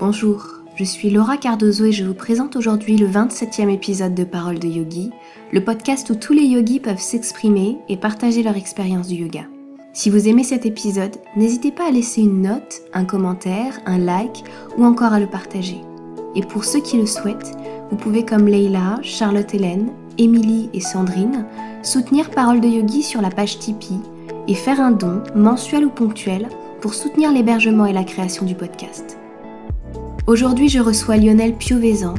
Bonjour, je suis Laura Cardozo et je vous présente aujourd'hui le 27e épisode de Paroles de Yogi, le podcast où tous les yogis peuvent s'exprimer et partager leur expérience du yoga. Si vous aimez cet épisode, n'hésitez pas à laisser une note, un commentaire, un like ou encore à le partager. Et pour ceux qui le souhaitent, vous pouvez comme Leila, Charlotte-Hélène, Émilie et Sandrine soutenir Paroles de Yogi sur la page Tipeee et faire un don, mensuel ou ponctuel, pour soutenir l'hébergement et la création du podcast. Aujourd'hui, je reçois Lionel Piovezan,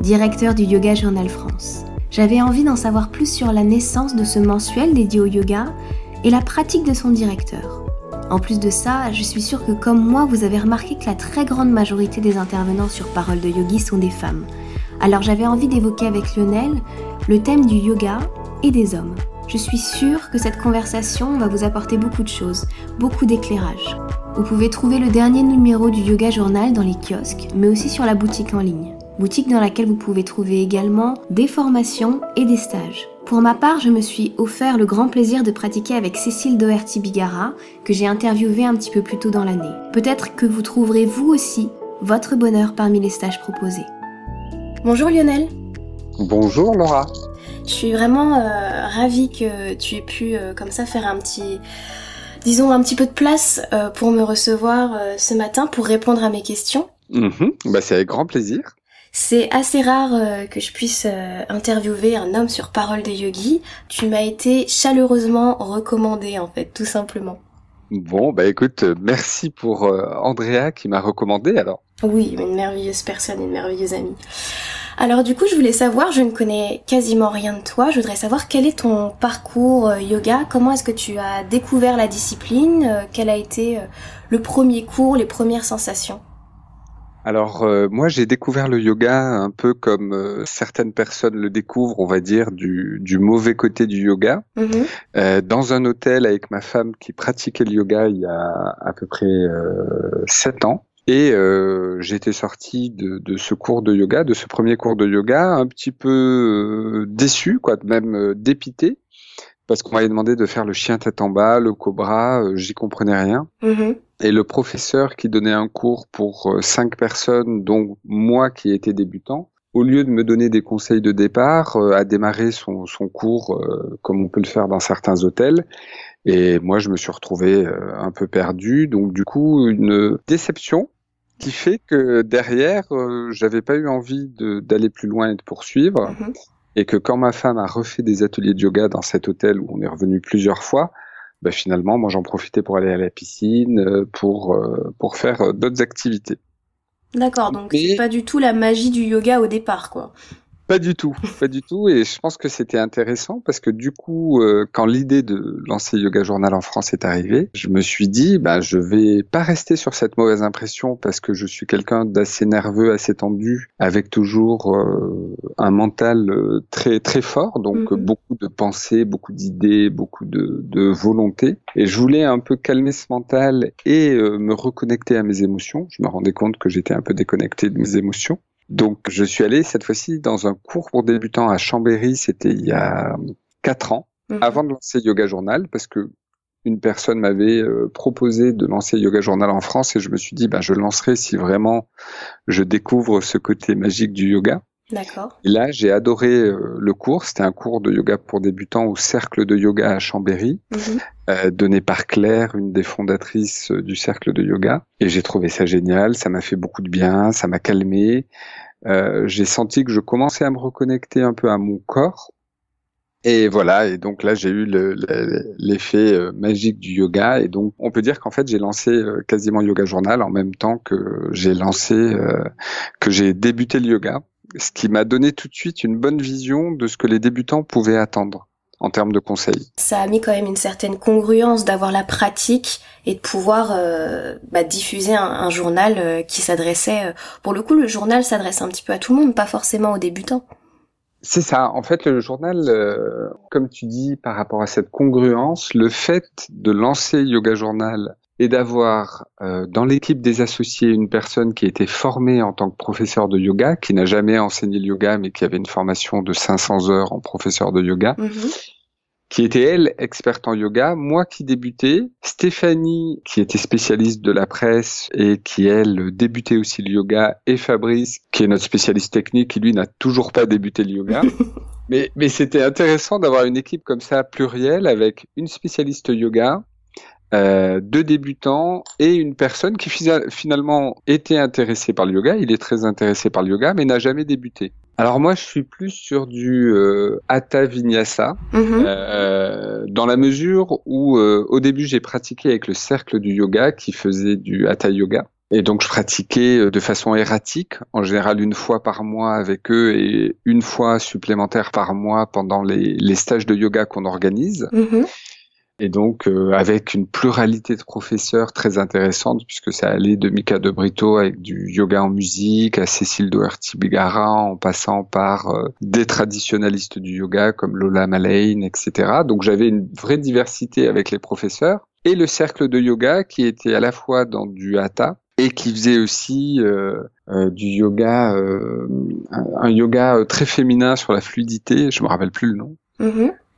directeur du Yoga Journal France. J'avais envie d'en savoir plus sur la naissance de ce mensuel dédié au yoga et la pratique de son directeur. En plus de ça, je suis sûre que comme moi, vous avez remarqué que la très grande majorité des intervenants sur Paroles de Yogi sont des femmes. Alors j'avais envie d'évoquer avec Lionel le thème du yoga et des hommes. Je suis sûre que cette conversation va vous apporter beaucoup de choses, beaucoup d'éclairages. Vous pouvez trouver le dernier numéro du Yoga Journal dans les kiosques, mais aussi sur la boutique en ligne. Boutique dans laquelle vous pouvez trouver également des formations et des stages. Pour ma part, je me suis offert le grand plaisir de pratiquer avec Cécile Doherty-Bigara, que j'ai interviewée un petit peu plus tôt dans l'année. Peut-être que vous trouverez vous aussi votre bonheur parmi les stages proposés. Bonjour Lionel. Bonjour Laura. Je suis vraiment ravie que tu aies pu comme ça faire un petit peu de place pour me recevoir ce matin pour répondre à mes questions. C'est avec grand plaisir. C'est assez rare que je puisse interviewer un homme sur Paroles de Yogi. Tu m'as été chaleureusement recommandé en fait, tout simplement. Bon, écoute, merci pour Andrea qui m'a recommandé alors. Oui, une merveilleuse personne, une merveilleuse amie. Alors du coup, je voulais savoir, je ne connais quasiment rien de toi, je voudrais savoir quel est ton parcours yoga, comment est-ce que tu as découvert la discipline, quel a été le premier cours, les premières sensations ? Alors moi j'ai découvert le yoga un peu comme certaines personnes le découvrent, on va dire, du mauvais côté du yoga, dans un hôtel avec ma femme qui pratiquait le yoga il y a à peu près 7 ans. Et j'étais sorti de ce cours de yoga, de ce premier cours de yoga, un petit peu déçu, même dépité, parce qu'on m'avait demandé de faire le chien tête en bas, le cobra, j'y comprenais rien. Et le professeur qui donnait un cours pour 5 personnes, dont moi qui étais débutant, au lieu de me donner des conseils de départ, a démarré son cours comme on peut le faire dans certains hôtels. Et moi, je me suis retrouvé un peu perdu. Donc du coup, une déception qui fait que derrière, j'avais pas eu envie d'aller plus loin et de poursuivre, et que quand ma femme a refait des ateliers de yoga dans cet hôtel où on est revenu plusieurs fois, finalement, moi j'en profitais pour aller à la piscine, pour faire d'autres activités. D'accord, donc c'est pas du tout la magie du yoga au départ, quoi. Pas du tout, et je pense que c'était intéressant parce que du coup, quand l'idée de lancer Yoga Journal en France est arrivée, je me suis dit, je vais pas rester sur cette mauvaise impression parce que je suis quelqu'un d'assez nerveux, assez tendu, avec toujours un mental très très fort, donc beaucoup de pensées, beaucoup d'idées, beaucoup de volonté, et je voulais un peu calmer ce mental et me reconnecter à mes émotions. Je me rendais compte que j'étais un peu déconnecté de mes émotions. Donc, je suis allé cette fois-ci dans un cours pour débutants à Chambéry, c'était il y a 4 ans, avant de lancer Yoga Journal, parce que une personne m'avait proposé de lancer Yoga Journal en France et je me suis dit, je le lancerai si vraiment je découvre ce côté magique du yoga. D'accord. Et là, j'ai adoré le cours. C'était un cours de yoga pour débutants au Cercle de Yoga à Chambéry, donné par Claire, une des fondatrices du Cercle de Yoga. Et j'ai trouvé ça génial. Ça m'a fait beaucoup de bien. Ça m'a calmé. J'ai senti que je commençais à me reconnecter un peu à mon corps. Et voilà. Et donc là, j'ai eu l'effet magique du yoga. Et donc, on peut dire qu'en fait, j'ai lancé quasiment Yoga Journal en même temps que j'ai débuté le yoga. Ce qui m'a donné tout de suite une bonne vision de ce que les débutants pouvaient attendre en termes de conseils. Ça a mis quand même une certaine congruence d'avoir la pratique et de pouvoir diffuser un journal qui s'adressait... Pour le coup, le journal s'adresse un petit peu à tout le monde, pas forcément aux débutants. C'est ça. En fait, le journal, comme tu dis, par rapport à cette congruence, le fait de lancer Yoga Journal... et d'avoir dans l'équipe des associés une personne qui a été formée en tant que professeur de yoga, qui n'a jamais enseigné le yoga, mais qui avait une formation de 500 heures en professeur de yoga, qui était, elle, experte en yoga, moi qui débutais, Stéphanie, qui était spécialiste de la presse et qui, elle, débutait aussi le yoga, et Fabrice, qui est notre spécialiste technique, qui, lui, n'a toujours pas débuté le yoga. Mais c'était intéressant d'avoir une équipe comme ça, plurielle, avec une spécialiste yoga, deux débutants et une personne qui finalement était intéressée par le yoga. Il est très intéressé par le yoga, mais n'a jamais débuté. Alors moi, je suis plus sur du Hatha Vinyasa, dans la mesure où au début, j'ai pratiqué avec le cercle du yoga qui faisait du Hatha Yoga. Et donc, je pratiquais de façon erratique, en général une fois par mois avec eux et une fois supplémentaire par mois pendant les stages de yoga qu'on organise. Et donc, avec une pluralité de professeurs très intéressante, puisque ça allait de Mika de Brito avec du yoga en musique, à Cécile Doherty-Bigara, en passant par des traditionalistes du yoga comme Lola Malaine, etc. Donc, j'avais une vraie diversité avec les professeurs. Et le cercle de yoga qui était à la fois dans du hatha et qui faisait aussi du yoga, un yoga très féminin sur la fluidité, je me rappelle plus le nom.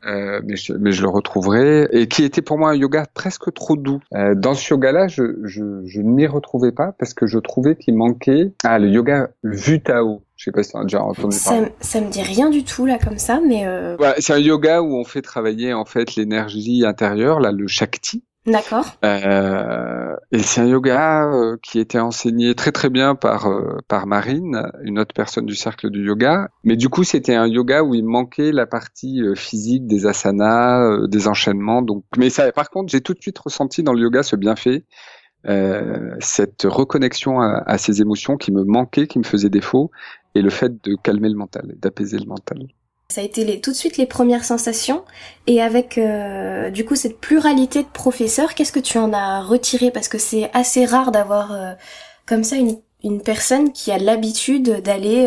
Mais je le retrouverai, et qui était pour moi un yoga presque trop doux. Dans ce yoga-là, je ne m'y retrouvais pas parce que je trouvais qu'il manquait le yoga Vutao. Je sais pas si tu as déjà entendu parler. Ça me dit rien du tout là comme ça, mais voilà, c'est un yoga où on fait travailler en fait l'énergie intérieure, là le Shakti. D'accord. Et c'est un yoga qui était enseigné très très bien par Marine, une autre personne du cercle du yoga. Mais du coup, c'était un yoga où il manquait la partie physique des asanas, des enchaînements. Donc, mais ça, par contre, j'ai tout de suite ressenti dans le yoga ce bienfait, cette reconnexion à ces émotions qui me manquaient, qui me faisaient défaut, et le fait de calmer le mental, d'apaiser le mental. Ça a été tout de suite les premières sensations, et avec du coup cette pluralité de professeurs, qu'est-ce que tu en as retiré? Parce que c'est assez rare d'avoir comme ça une personne qui a l'habitude d'aller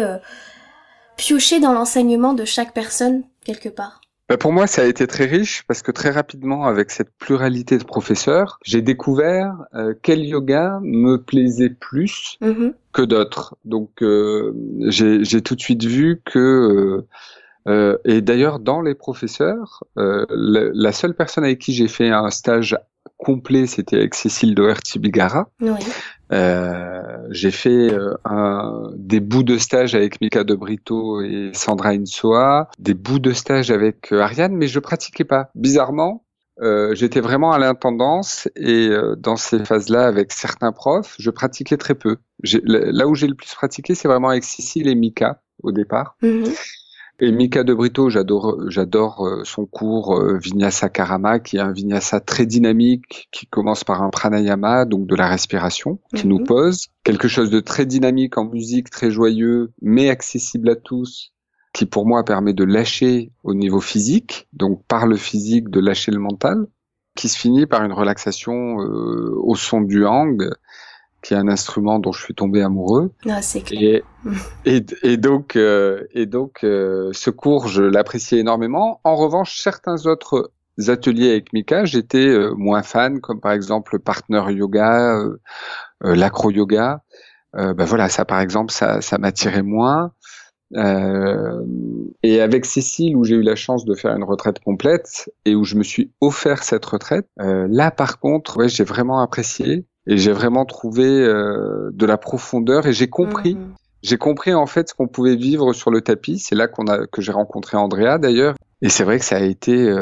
piocher dans l'enseignement de chaque personne quelque part. Pour moi, ça a été très riche parce que très rapidement, avec cette pluralité de professeurs, j'ai découvert quel yoga me plaisait plus que d'autres. Donc, j'ai tout de suite vu que... et d'ailleurs, dans les professeurs, la seule personne avec qui j'ai fait un stage complet, c'était avec Cécile Doherty-Bigara. Oui. J'ai fait des bouts de stage avec Mika de Brito et Sandra Insoa, des bouts de stage avec Ariane, mais je pratiquais pas. Bizarrement, j'étais vraiment à l'intendance et dans ces phases-là, avec certains profs, je pratiquais très peu. Là où j'ai le plus pratiqué, c'est vraiment avec Cécile et Mika au départ. Et Mika de Brito, j'adore son cours Vinyasa Karama, qui est un Vinyasa très dynamique, qui commence par un pranayama, donc de la respiration, qui nous pose. Quelque chose de très dynamique en musique, très joyeux, mais accessible à tous, qui pour moi permet de lâcher au niveau physique, donc par le physique de lâcher le mental, qui se finit par une relaxation au son du hang, qui est un instrument dont je suis tombé amoureux. Ah, c'est clair. Et donc, ce cours, je l'appréciais énormément. En revanche, certains autres ateliers avec Mika, j'étais moins fan, comme par exemple le partner yoga, l'acro-yoga. Voilà, ça par exemple, ça m'attirait moins. Et avec Cécile, où j'ai eu la chance de faire une retraite complète et où je me suis offert cette retraite, là par contre, ouais, j'ai vraiment apprécié. Et j'ai vraiment trouvé de la profondeur et j'ai compris. J'ai compris en fait ce qu'on pouvait vivre sur le tapis. C'est là que j'ai rencontré Andrea d'ailleurs. Et c'est vrai que ça a été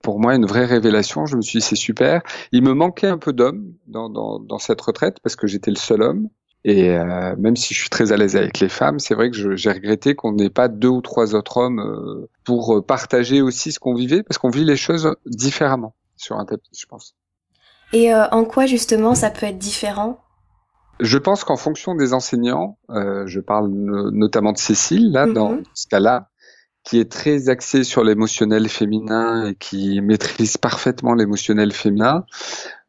pour moi une vraie révélation. Je me suis dit c'est super. Il me manquait un peu d'hommes dans cette retraite parce que j'étais le seul homme. Et même si je suis très à l'aise avec les femmes, c'est vrai que j'ai regretté qu'on n'ait pas 2 ou 3 autres hommes pour partager aussi ce qu'on vivait parce qu'on vit les choses différemment sur un tapis, je pense. Et en quoi, justement, ça peut être différent? Je pense qu'en fonction des enseignants, je parle notamment de Cécile, là, dans ce cas-là, qui est très axée sur l'émotionnel féminin et qui maîtrise parfaitement l'émotionnel féminin.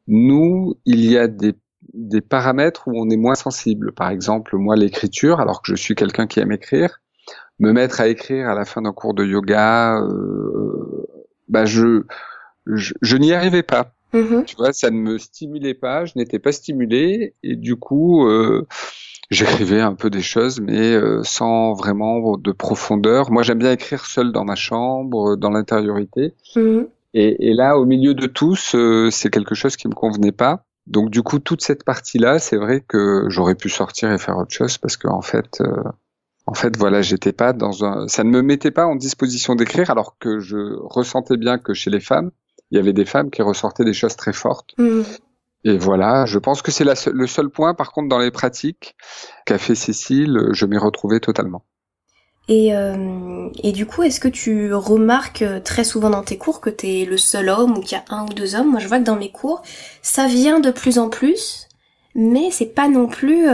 Nous, il y a des paramètres où on est moins sensible. Par exemple, moi, l'écriture, alors que je suis quelqu'un qui aime écrire, me mettre à écrire à la fin d'un cours de yoga, je n'y arrivais pas. Tu vois, ça ne me stimulait pas, je n'étais pas stimulé, et du coup, j'écrivais un peu des choses, mais sans vraiment de profondeur. Moi, j'aime bien écrire seul dans ma chambre, dans l'intériorité. Mmh. Et là, au milieu de tous, c'est quelque chose qui me convenait pas. Donc, du coup, toute cette partie-là, c'est vrai que j'aurais pu sortir et faire autre chose parce que, en fait, voilà, j'étais pas dans un, ça ne me mettait pas en disposition d'écrire, alors que je ressentais bien que chez les femmes, il y avait des femmes qui ressortaient des choses très fortes. Mmh. Et voilà, je pense que c'est le seul point, par contre, dans les pratiques qu'a fait Cécile, je m'y retrouvais totalement. Et du coup, est-ce que tu remarques très souvent dans tes cours que t'es le seul homme ou qu'il y a un ou deux hommes ? Moi, je vois que dans mes cours, ça vient de plus en plus, mais c'est pas non plus...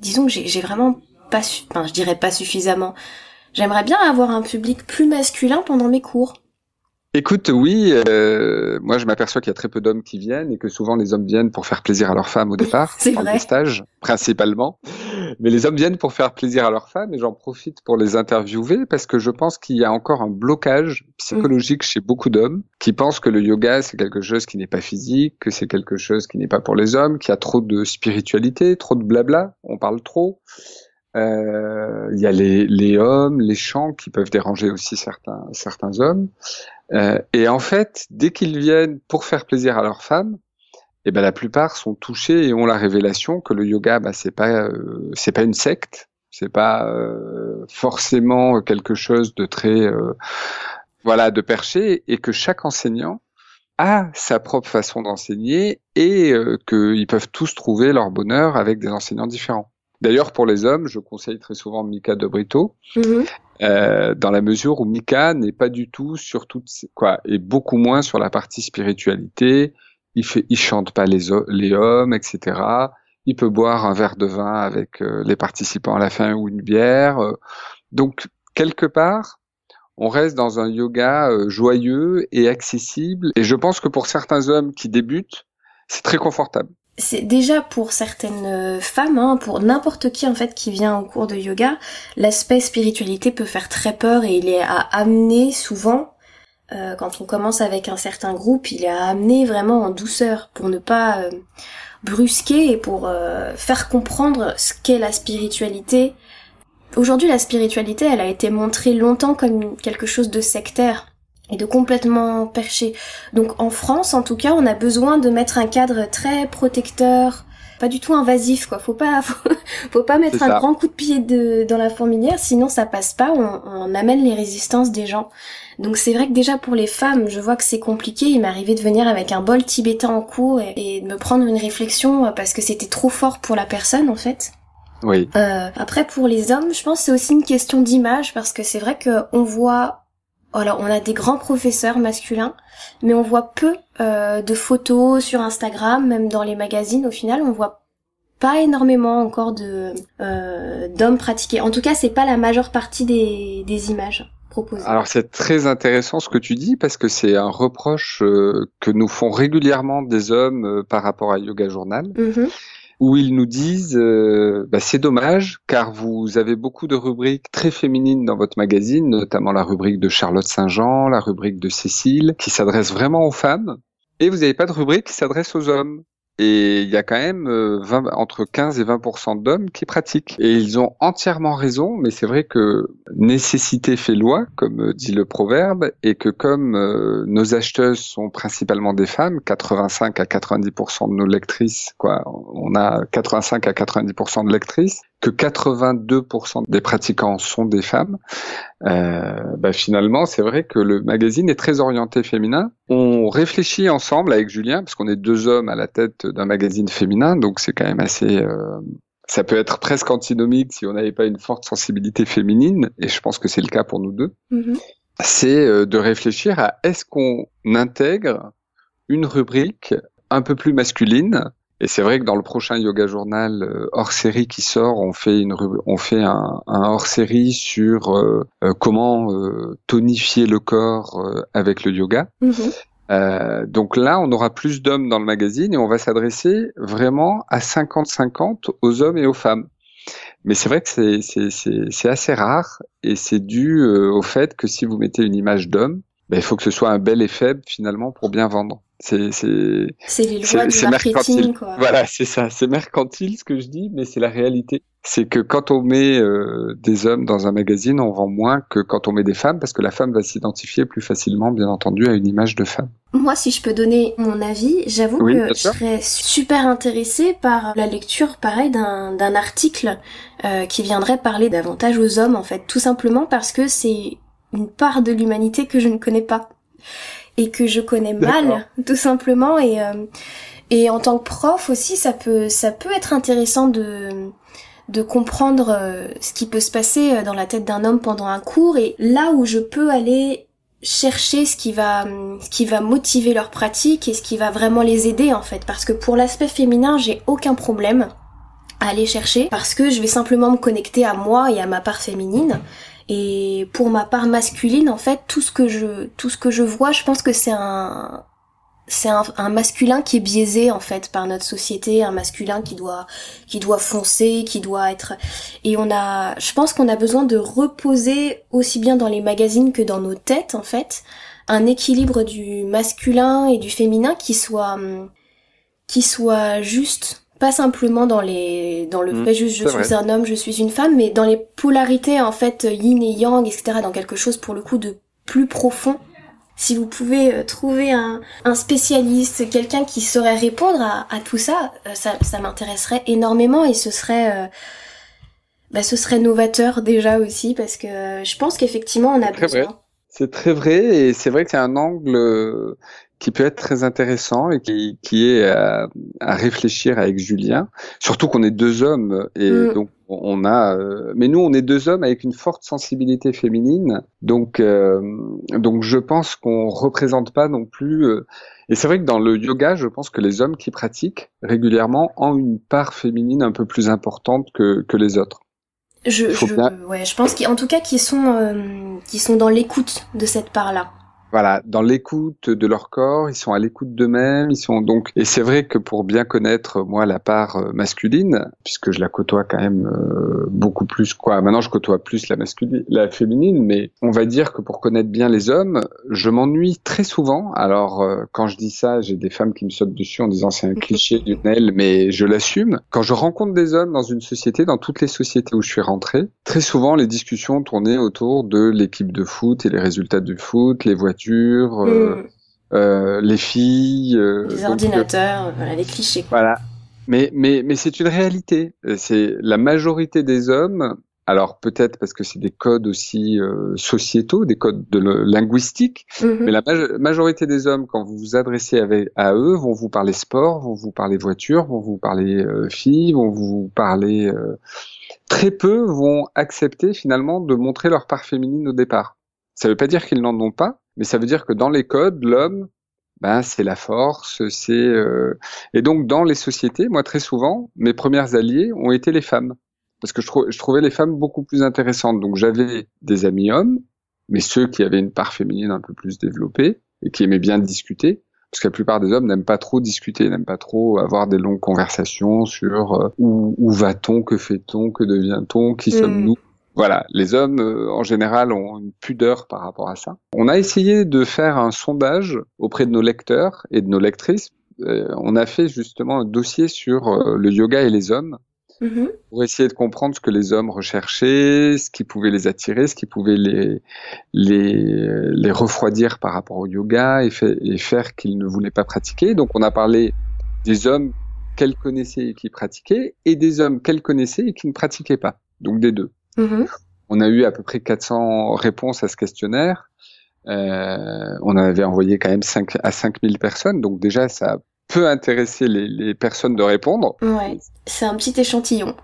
disons que j'ai vraiment pas... Enfin, je dirais pas suffisamment. J'aimerais bien avoir un public plus masculin pendant mes cours. Écoute, oui, moi je m'aperçois qu'il y a très peu d'hommes qui viennent et que souvent les hommes viennent pour faire plaisir à leurs femmes au départ, dans les stages principalement. Mais les hommes viennent pour faire plaisir à leurs femmes et j'en profite pour les interviewer parce que je pense qu'il y a encore un blocage psychologique chez beaucoup d'hommes qui pensent que le yoga c'est quelque chose qui n'est pas physique, que c'est quelque chose qui n'est pas pour les hommes, qu'il y a trop de spiritualité, trop de blabla, on parle trop. Il y a les hommes, les chants qui peuvent déranger aussi certains hommes. Et en fait, dès qu'ils viennent pour faire plaisir à leurs femmes, eh ben la plupart sont touchés et ont la révélation que le yoga, bah c'est pas une secte, c'est pas forcément quelque chose de très de perché, et que chaque enseignant a sa propre façon d'enseigner et qu'ils peuvent tous trouver leur bonheur avec des enseignants différents. D'ailleurs, pour les hommes, je conseille très souvent Mika de Brito, dans la mesure où Mika n'est pas du tout sur et beaucoup moins sur la partie spiritualité. Il chante pas les hommes, etc. Il peut boire un verre de vin avec les participants à la fin ou une bière. Donc, quelque part, on reste dans un yoga joyeux et accessible. Et je pense que pour certains hommes qui débutent, c'est très confortable. C'est déjà pour certaines femmes, pour n'importe qui en fait qui vient en cours de yoga, l'aspect spiritualité peut faire très peur et il est à amener souvent, quand on commence avec un certain groupe, il est à amener vraiment en douceur pour ne pas brusquer et pour faire comprendre ce qu'est la spiritualité. Aujourd'hui, la spiritualité, elle a été montrée longtemps comme quelque chose de sectaire et de complètement perché. Donc en France, en tout cas, on a besoin de mettre un cadre très protecteur, pas du tout invasif, quoi. Faut pas mettre un grand coup de pied dans la fourmilière, sinon ça passe pas, on amène les résistances des gens. Donc c'est vrai que déjà pour les femmes, je vois que c'est compliqué, il m'est arrivé de venir avec un bol tibétain en cours et de me prendre une réflexion parce que c'était trop fort pour la personne, en fait. Oui. Après, pour les hommes, je pense que c'est aussi une question d'image, parce que c'est vrai qu'on voit... Alors, on a des grands professeurs masculins, mais on voit peu de photos sur Instagram, même dans les magazines. Au final, on voit pas énormément encore d'hommes pratiqués. En tout cas, c'est pas la majeure partie des images proposées. Alors, c'est très intéressant ce que tu dis, parce que c'est un reproche que nous font régulièrement des hommes par rapport à Yoga Journal. Mm-hmm. Où ils nous disent c'est dommage, car vous avez beaucoup de rubriques très féminines dans votre magazine, notamment la rubrique de Charlotte Saint-Jean, la rubrique de Cécile, qui s'adresse vraiment aux femmes, et vous n'avez pas de rubrique qui s'adresse aux hommes. Et il y a quand même entre 15 et 20% d'hommes qui pratiquent. Et ils ont entièrement raison, mais c'est vrai que nécessité fait loi, comme dit le proverbe, et que comme nos acheteuses sont principalement des femmes, 85 à 90% de nos lectrices, on a 85 à 90% de lectrices, que 82% des pratiquants sont des femmes, finalement, c'est vrai que le magazine est très orienté féminin. On réfléchit ensemble avec Julien, parce qu'on est deux hommes à la tête d'un magazine féminin, donc c'est quand même assez... ça peut être presque antinomique si on n'avait pas une forte sensibilité féminine, et je pense que c'est le cas pour nous deux. Mmh. C'est de réfléchir à est-ce qu'on intègre une rubrique un peu plus masculine. Et c'est vrai que dans le prochain Yoga Journal hors série qui sort, on fait un hors série sur comment tonifier le corps avec le yoga. Mmh. Donc là, on aura plus d'hommes dans le magazine et on va s'adresser vraiment à 50-50 aux hommes et aux femmes. Mais c'est vrai que c'est assez rare et c'est dû au fait que si vous mettez une image d'homme, ben, il faut que ce soit un bel et faible finalement pour bien vendre. C'est les lois du marketing, quoi. Voilà, c'est ça. C'est mercantile ce que je dis, mais c'est la réalité. C'est que quand on met des hommes dans un magazine, on vend moins que quand on met des femmes, parce que la femme va s'identifier plus facilement, bien entendu, à une image de femme. Moi, si je peux donner mon avis, j'avoue que je serais super intéressée par la lecture, pareil, d'un article qui viendrait parler davantage aux hommes, en fait, tout simplement parce que c'est une part de l'humanité que je ne connais pas. Et que je connais mal, d'accord, tout simplement. Et en tant que prof aussi, ça peut être intéressant de comprendre ce qui peut se passer dans la tête d'un homme pendant un cours. Et là où je peux aller chercher ce qui va motiver leur pratique et ce qui va vraiment les aider, en fait. Parce que pour l'aspect féminin, j'ai aucun problème à aller chercher. Parce que je vais simplement me connecter à moi et à ma part féminine. Et pour ma part masculine, en fait, tout ce que je vois, je pense que c'est un masculin qui est biaisé, en fait, par notre société, un masculin qui doit foncer, qui doit être, et je pense qu'on a besoin de reposer aussi bien dans les magazines que dans nos têtes, en fait, un équilibre du masculin et du féminin qui soit juste. Pas simplement dans le préjudice, je suis un homme, je suis une femme, mais dans les polarités, en fait, yin et yang, etc., dans quelque chose, pour le coup, de plus profond. Si vous pouvez trouver un spécialiste, quelqu'un qui saurait répondre à tout ça, ça m'intéresserait énormément, et ce serait novateur déjà aussi, parce que je pense qu'effectivement, on a besoin. C'est très vrai, et c'est vrai que c'est un angle qui peut être très intéressant et qui est à réfléchir avec Julien. Surtout qu'on est deux hommes et donc on a. Mais nous, on est deux hommes avec une forte sensibilité féminine. Donc je pense qu'on représente pas non plus. Et c'est vrai que dans le yoga, je pense que les hommes qui pratiquent régulièrement ont une part féminine un peu plus importante que les autres. Je pense qu'en tout cas qu'ils sont dans l'écoute de cette part-là. Voilà, dans l'écoute de leur corps, ils sont à l'écoute d'eux-mêmes, ils sont donc... Et c'est vrai que pour bien connaître, moi, la part masculine, puisque je la côtoie quand même beaucoup plus, quoi. Maintenant, je côtoie plus la féminine, mais on va dire que pour connaître bien les hommes, je m'ennuie très souvent. Alors, quand je dis ça, j'ai des femmes qui me sautent dessus en disant c'est un cliché d'une aile, mais je l'assume. Quand je rencontre des hommes dans une société, dans toutes les sociétés où je suis rentré, très souvent, les discussions tournaient autour de l'équipe de foot et les résultats du foot, les voitures, les filles, les ordinateurs, voilà, les clichés. Voilà. Mais c'est une réalité. C'est la majorité des hommes. Alors peut-être parce que c'est des codes aussi sociétaux, des codes de linguistiques. Mm-hmm. Mais la majorité des hommes, quand vous vous adressez à eux, vont vous parler sport, vont vous parler voiture, vont vous parler filles, vont vous parler. Très peu vont accepter finalement de montrer leur part féminine au départ. Ça ne veut pas dire qu'ils n'en ont pas. Mais ça veut dire que dans les codes, l'homme, ben, c'est la force, c'est... Et donc, dans les sociétés, moi, très souvent, mes premières alliées ont été les femmes. Parce que je trouvais les femmes beaucoup plus intéressantes. Donc, j'avais des amis hommes, mais ceux qui avaient une part féminine un peu plus développée et qui aimaient bien discuter. Parce que la plupart des hommes n'aiment pas trop discuter, n'aiment pas trop avoir des longues conversations sur où va-t-on, que fait-on, que devient-on, qui sommes-nous. Voilà, les hommes, en général, ont une pudeur par rapport à ça. On a essayé de faire un sondage auprès de nos lecteurs et de nos lectrices. On a fait justement un dossier sur le yoga et les hommes pour essayer de comprendre ce que les hommes recherchaient, ce qui pouvait les attirer, ce qui pouvait les refroidir par rapport au yoga et faire qu'ils ne voulaient pas pratiquer. Donc, on a parlé des hommes qu'elles connaissaient et qui pratiquaient et des hommes qu'elles connaissaient et qui ne pratiquaient pas, donc des deux. Mmh. On a eu à peu près 400 réponses à ce questionnaire. On avait envoyé quand même 5 000 personnes, donc déjà ça peut intéresser les personnes de répondre. Ouais, c'est un petit échantillon.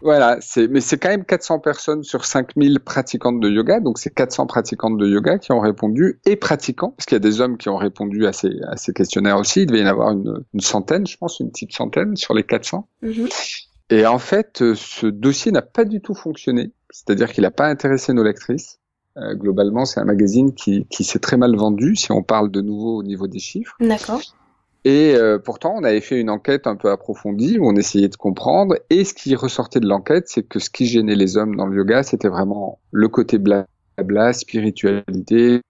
Voilà, mais c'est quand même 400 personnes sur 5 000 pratiquantes de yoga, donc c'est 400 pratiquantes de yoga qui ont répondu, et pratiquants, parce qu'il y a des hommes qui ont répondu à ces questionnaires aussi. Il devait y en avoir une centaine, je pense, une petite centaine sur les 400. Mmh. Et en fait, ce dossier n'a pas du tout fonctionné, c'est-à-dire qu'il n'a pas intéressé nos lectrices. Globalement, c'est un magazine qui s'est très mal vendu, si on parle de nouveau au niveau des chiffres. D'accord. Et pourtant, on avait fait une enquête un peu approfondie où on essayait de comprendre. Et ce qui ressortait de l'enquête, c'est que ce qui gênait les hommes dans le yoga, c'était vraiment le côté blabla, spiritualité,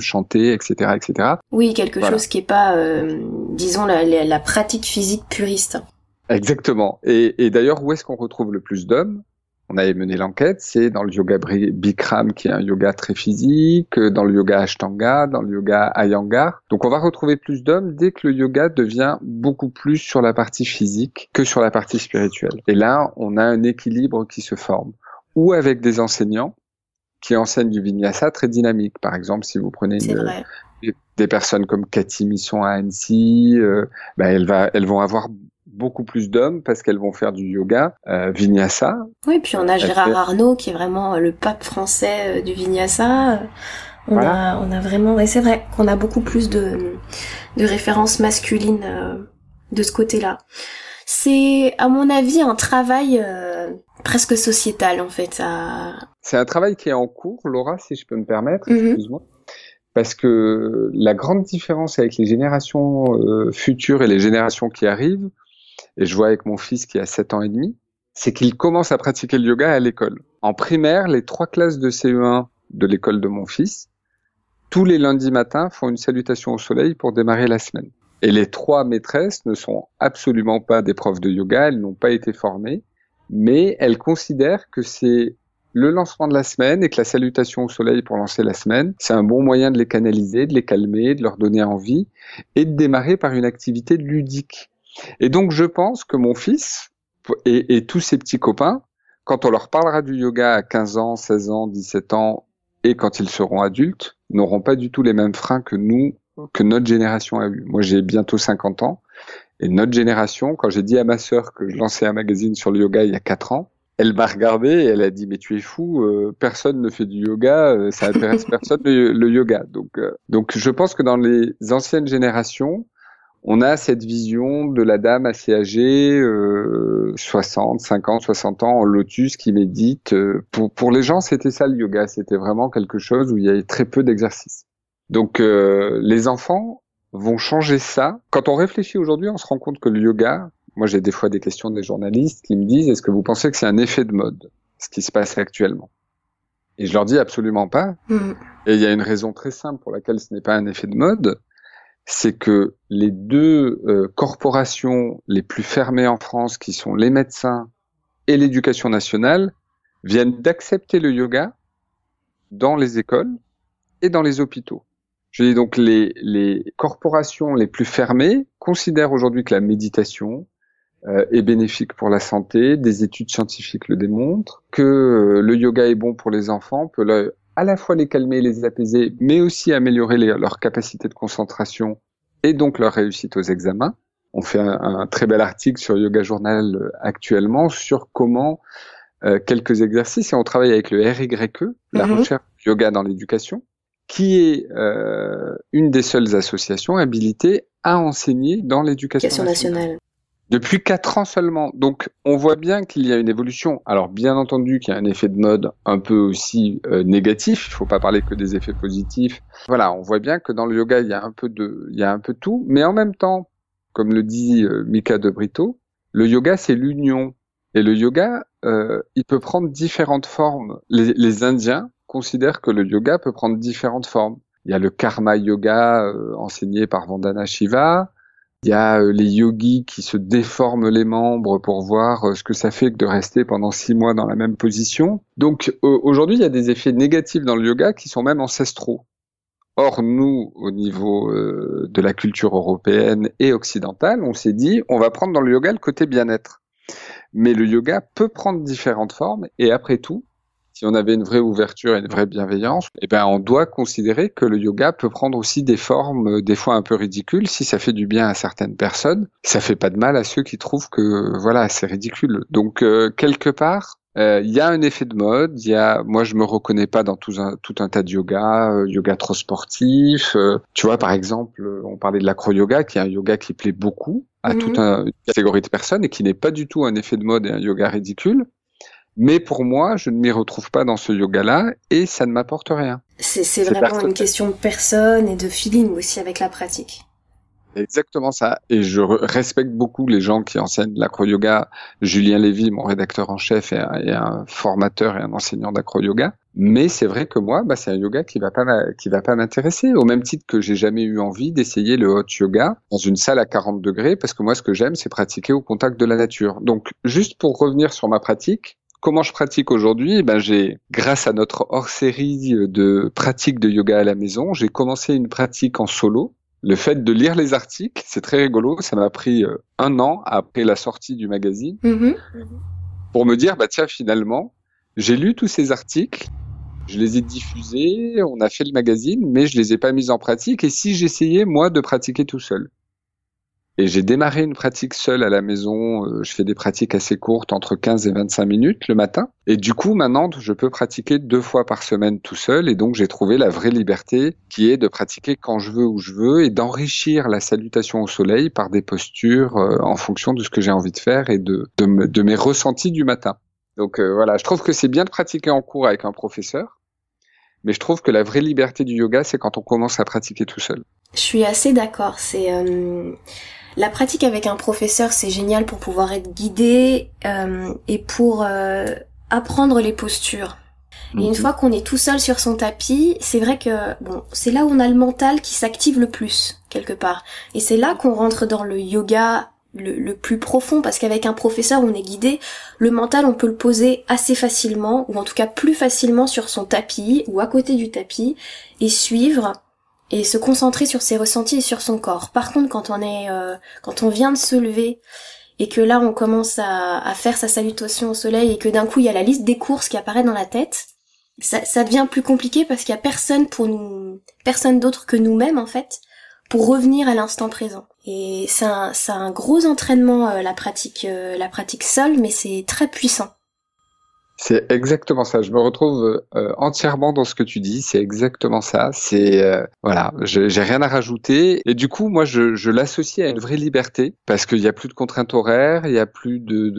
chanter, etc., etc. Oui, quelque chose qui n'est pas, disons, la pratique physique puriste. Exactement. Et d'ailleurs, où est-ce qu'on retrouve le plus d'hommes ? On avait mené l'enquête, c'est dans le yoga Bikram, qui est un yoga très physique, dans le yoga Ashtanga, dans le yoga Iyengar. Donc on va retrouver plus d'hommes dès que le yoga devient beaucoup plus sur la partie physique que sur la partie spirituelle. Et là, on a un équilibre qui se forme. Ou avec des enseignants qui enseignent du vinyasa très dynamique. Par exemple, si vous prenez des personnes comme Cathy Misson à Annecy, elles vont avoir beaucoup plus d'hommes parce qu'elles vont faire du yoga vinyasa. Oui, puis on a Gérard Arnaud qui est vraiment le pape français du vinyasa. On a vraiment, et c'est vrai qu'on a beaucoup plus de références masculines de ce côté-là. C'est, à mon avis, un travail presque sociétal en fait. C'est un travail qui est en cours, Laura, si je peux me permettre, excuse-moi. Parce que la grande différence avec les générations futures et les générations qui arrivent, et je vois avec mon fils qui a 7 ans et demi, c'est qu'il commence à pratiquer le yoga à l'école. En primaire, les 3 classes de CE1 de l'école de mon fils, tous les lundis matins, font une salutation au soleil pour démarrer la semaine. Et les 3 maîtresses ne sont absolument pas des profs de yoga, elles n'ont pas été formées, mais elles considèrent que c'est le lancement de la semaine et que la salutation au soleil pour lancer la semaine, c'est un bon moyen de les canaliser, de les calmer, de leur donner envie et de démarrer par une activité ludique. Et donc, je pense que mon fils et tous ses petits copains, quand on leur parlera du yoga à 15 ans, 16 ans, 17 ans, et quand ils seront adultes, n'auront pas du tout les mêmes freins que nous, que notre génération a eu. Moi, j'ai bientôt 50 ans, et notre génération, quand j'ai dit à ma sœur que je lançais un magazine sur le yoga il y a 4 ans, elle m'a regardé et elle a dit « Mais tu es fou, personne ne fait du yoga, ça intéresse personne le yoga. » Donc, je pense que dans les anciennes générations, on a cette vision de la dame assez âgée, 60 ans, en lotus, qui médite. Pour les gens, c'était ça le yoga. C'était vraiment quelque chose où il y avait très peu d'exercices. Donc, les enfants vont changer ça. Quand on réfléchit aujourd'hui, on se rend compte que le yoga... Moi, j'ai des fois des questions des journalistes qui me disent « Est-ce que vous pensez que c'est un effet de mode, ce qui se passe actuellement ?» Et je leur dis absolument pas. Et il y a une raison très simple pour laquelle ce n'est pas un effet de mode. C'est que les 2 corporations les plus fermées en France, qui sont les médecins et l'éducation nationale, viennent d'accepter le yoga dans les écoles et dans les hôpitaux. Je dis donc, les corporations les plus fermées considèrent aujourd'hui que la méditation est bénéfique pour la santé, des études scientifiques le démontrent, que le yoga est bon pour les enfants, peut à la fois les calmer et les apaiser, mais aussi améliorer leur capacité de concentration et donc leur réussite aux examens. On fait un très bel article sur Yoga Journal actuellement sur comment quelques exercices, et on travaille avec le RYE, la recherche du yoga dans l'éducation, qui est une des seules associations habilitées à enseigner dans l'éducation nationale. Depuis 4 ans seulement. Donc, on voit bien qu'il y a une évolution. Alors, bien entendu qu'il y a un effet de mode un peu aussi négatif. Il faut pas parler que des effets positifs. Voilà, on voit bien que dans le yoga, il y a un peu de tout. Mais en même temps, comme le dit Mika de Brito, le yoga, c'est l'union. Et le yoga, il peut prendre différentes formes. Les Indiens considèrent que le yoga peut prendre différentes formes. Il y a le karma yoga enseigné par Vandana Shiva. Il y a les yogis qui se déforment les membres pour voir ce que ça fait que de rester pendant 6 mois dans la même position. Donc aujourd'hui, il y a des effets négatifs dans le yoga qui sont même ancestraux. Or, nous, au niveau de la culture européenne et occidentale, on s'est dit, on va prendre dans le yoga le côté bien-être. Mais le yoga peut prendre différentes formes et après tout, si on avait une vraie ouverture et une vraie bienveillance, eh ben on doit considérer que le yoga peut prendre aussi des formes, des fois un peu ridicules. Si ça fait du bien à certaines personnes, ça fait pas de mal à ceux qui trouvent que voilà, c'est ridicule. Donc quelque part, il y a un effet de mode. Moi, je me reconnais pas dans tout un tas de yoga, yoga trop sportif. Tu vois, par exemple, on parlait de l'acro-yoga, qui est un yoga qui plaît beaucoup à toute une catégorie de personnes et qui n'est pas du tout un effet de mode et un yoga ridicule. Mais pour moi, je ne m'y retrouve pas dans ce yoga-là et ça ne m'apporte rien. C'est vraiment une question de personne et de feeling aussi avec la pratique. Exactement ça. Et je respecte beaucoup les gens qui enseignent l'acro-yoga. Julien Lévy, mon rédacteur en chef, est un formateur et un enseignant d'acro-yoga. Mais c'est vrai que moi, c'est un yoga qui va pas m'intéresser. Au même titre que j'ai jamais eu envie d'essayer le hot yoga dans une salle à 40 degrés, parce que moi, ce que j'aime, c'est pratiquer au contact de la nature. Donc, juste pour revenir sur ma pratique, comment je pratique aujourd'hui ? J'ai, grâce à notre hors-série de pratiques de yoga à la maison, j'ai commencé une pratique en solo. Le fait de lire les articles, c'est très rigolo. Ça m'a pris 1 an après la sortie du magazine pour me dire, tiens, finalement, j'ai lu tous ces articles, je les ai diffusés, on a fait le magazine, mais je les ai pas mis en pratique. Et si j'essayais, moi, de pratiquer tout seul ? Et j'ai démarré une pratique seule à la maison. Je fais des pratiques assez courtes, entre 15 et 25 minutes le matin. Et du coup, maintenant, je peux pratiquer 2 fois par semaine tout seul. Et donc, j'ai trouvé la vraie liberté qui est de pratiquer quand je veux, où je veux, et d'enrichir la salutation au soleil par des postures en fonction de ce que j'ai envie de faire et de mes ressentis du matin. Donc voilà, je trouve que c'est bien de pratiquer en cours avec un professeur. Mais je trouve que la vraie liberté du yoga, c'est quand on commence à pratiquer tout seul. Je suis assez d'accord. C'est... La pratique avec un professeur, c'est génial pour pouvoir être guidé et pour apprendre les postures. Et une fois qu'on est tout seul sur son tapis, c'est vrai que c'est là où on a le mental qui s'active le plus, quelque part. Et c'est là qu'on rentre dans le yoga le plus profond, parce qu'avec un professeur, on est guidé. Le mental, on peut le poser assez facilement, ou en tout cas plus facilement sur son tapis, ou à côté du tapis, et suivre... et se concentrer sur ses ressentis et sur son corps. Par contre, quand on vient de se lever et que là on commence à faire sa salutation au soleil et que d'un coup il y a la liste des courses qui apparaît dans la tête, ça devient plus compliqué parce qu'il y a personne d'autre que nous-mêmes en fait pour revenir à l'instant présent. Et c'est un gros entraînement la pratique seule, mais c'est très puissant. C'est exactement ça. Je me retrouve entièrement dans ce que tu dis. C'est exactement ça. C'est voilà, j'ai rien à rajouter. Et du coup, moi, je l'associe à une vraie liberté parce qu'il y a plus de contraintes horaires, il y a plus de,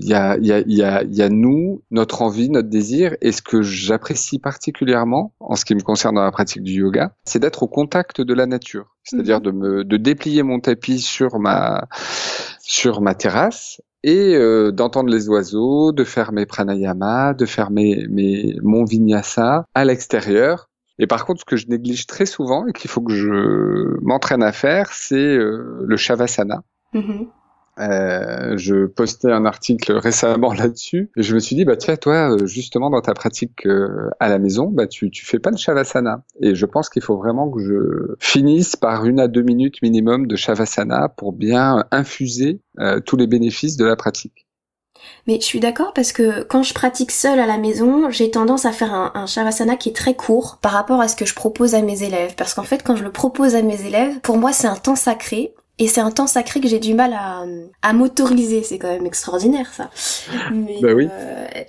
il y a nous, notre envie, notre désir. Et ce que j'apprécie particulièrement en ce qui me concerne dans la pratique du yoga, c'est d'être au contact de la nature, c'est-à-dire de déplier mon tapis sur ma terrasse. Et d'entendre les oiseaux, de faire mes pranayama, de faire mon vinyasa à l'extérieur. Et par contre, ce que je néglige très souvent et qu'il faut que je m'entraîne à faire, c'est le shavasana. Je postais un article récemment là-dessus et je me suis dit tiens, toi justement dans ta pratique à la maison tu fais pas de shavasana, et je pense qu'il faut vraiment que je finisse par 1 à 2 minutes minimum de shavasana pour bien infuser tous les bénéfices de la pratique. Mais je suis d'accord, parce que quand je pratique seule à la maison, j'ai tendance à faire un shavasana qui est très court par rapport à ce que je propose à mes élèves, parce qu'en fait quand je le propose à mes élèves, pour moi c'est un temps sacré. Et c'est un temps sacré que j'ai du mal à m'autoriser. C'est quand même extraordinaire, ça. Mais, oui.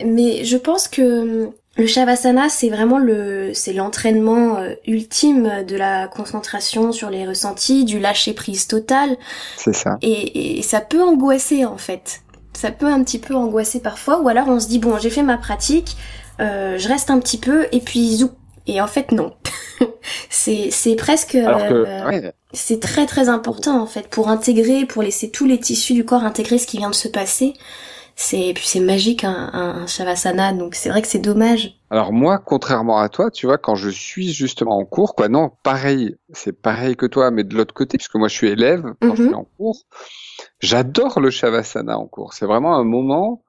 Mais je pense que le shavasana, c'est vraiment c'est l'entraînement ultime de la concentration sur les ressentis, du lâcher prise total. C'est ça. Et ça peut angoisser, en fait. Ça peut un petit peu angoisser parfois. Ou alors on se dit, j'ai fait ma pratique, je reste un petit peu, et puis zou. Et en fait, non. c'est presque... Alors que, ouais. C'est très très important en fait, pour intégrer, pour laisser tous les tissus du corps intégrer ce qui vient de se passer. Et puis c'est magique un shavasana, donc c'est vrai que c'est dommage. Alors moi, contrairement à toi, tu vois, quand je suis justement en cours, c'est pareil que toi, mais de l'autre côté, puisque moi je suis élève, quand je suis en cours, j'adore le shavasana en cours. C'est vraiment un moment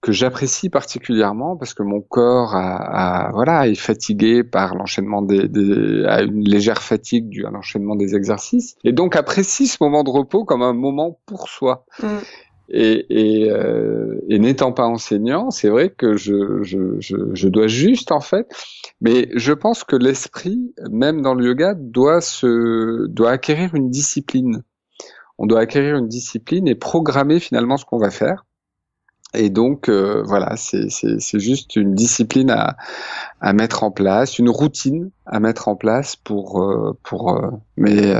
que j'apprécie particulièrement parce que mon corps est fatigué par l'enchaînement à une légère fatigue due à l'enchaînement des exercices, et donc apprécie ce moment de repos comme un moment pour soi. Et n'étant pas enseignant, c'est vrai que je dois juste en fait, mais je pense que l'esprit, même dans le yoga, doit acquérir une discipline. On doit acquérir une discipline et programmer finalement ce qu'on va faire. Et donc c'est juste une discipline à mettre en place, une routine à mettre en place mais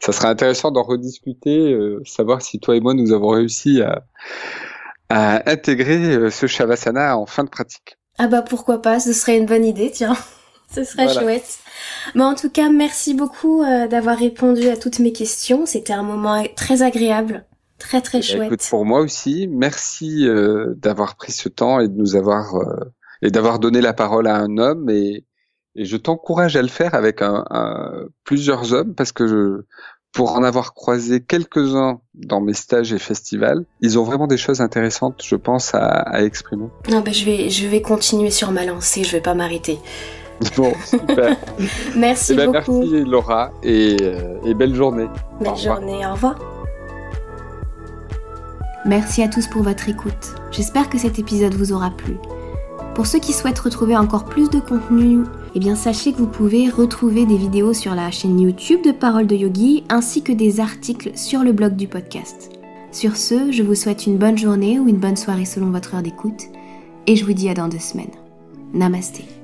ça serait intéressant d'en rediscuter, savoir si toi et moi nous avons réussi à intégrer ce shavasana en fin de pratique. Ah bah pourquoi pas, ce serait une bonne idée, tiens. Ce serait chouette. Mais en tout cas, merci beaucoup d'avoir répondu à toutes mes questions. C'était un moment très agréable, très très chouette. Écoute, pour moi aussi, merci d'avoir pris ce temps et de nous avoir et d'avoir donné la parole à un homme. Et je t'encourage à le faire avec plusieurs hommes, parce que pour en avoir croisé quelques-uns dans mes stages et festivals, ils ont vraiment des choses intéressantes, je pense, à exprimer. Non, ben je vais continuer sur ma lancée, je vais pas m'arrêter. Bon, super. Merci beaucoup. Merci Laura et belle journée. Belle journée, au revoir. Merci à tous pour votre écoute. J'espère que cet épisode vous aura plu. Pour ceux qui souhaitent retrouver encore plus de contenu, eh bien sachez que vous pouvez retrouver des vidéos sur la chaîne YouTube de Paroles de Yogi ainsi que des articles sur le blog du podcast. Sur ce, je vous souhaite une bonne journée ou une bonne soirée selon votre heure d'écoute et je vous dis à dans 2 semaines. Namasté.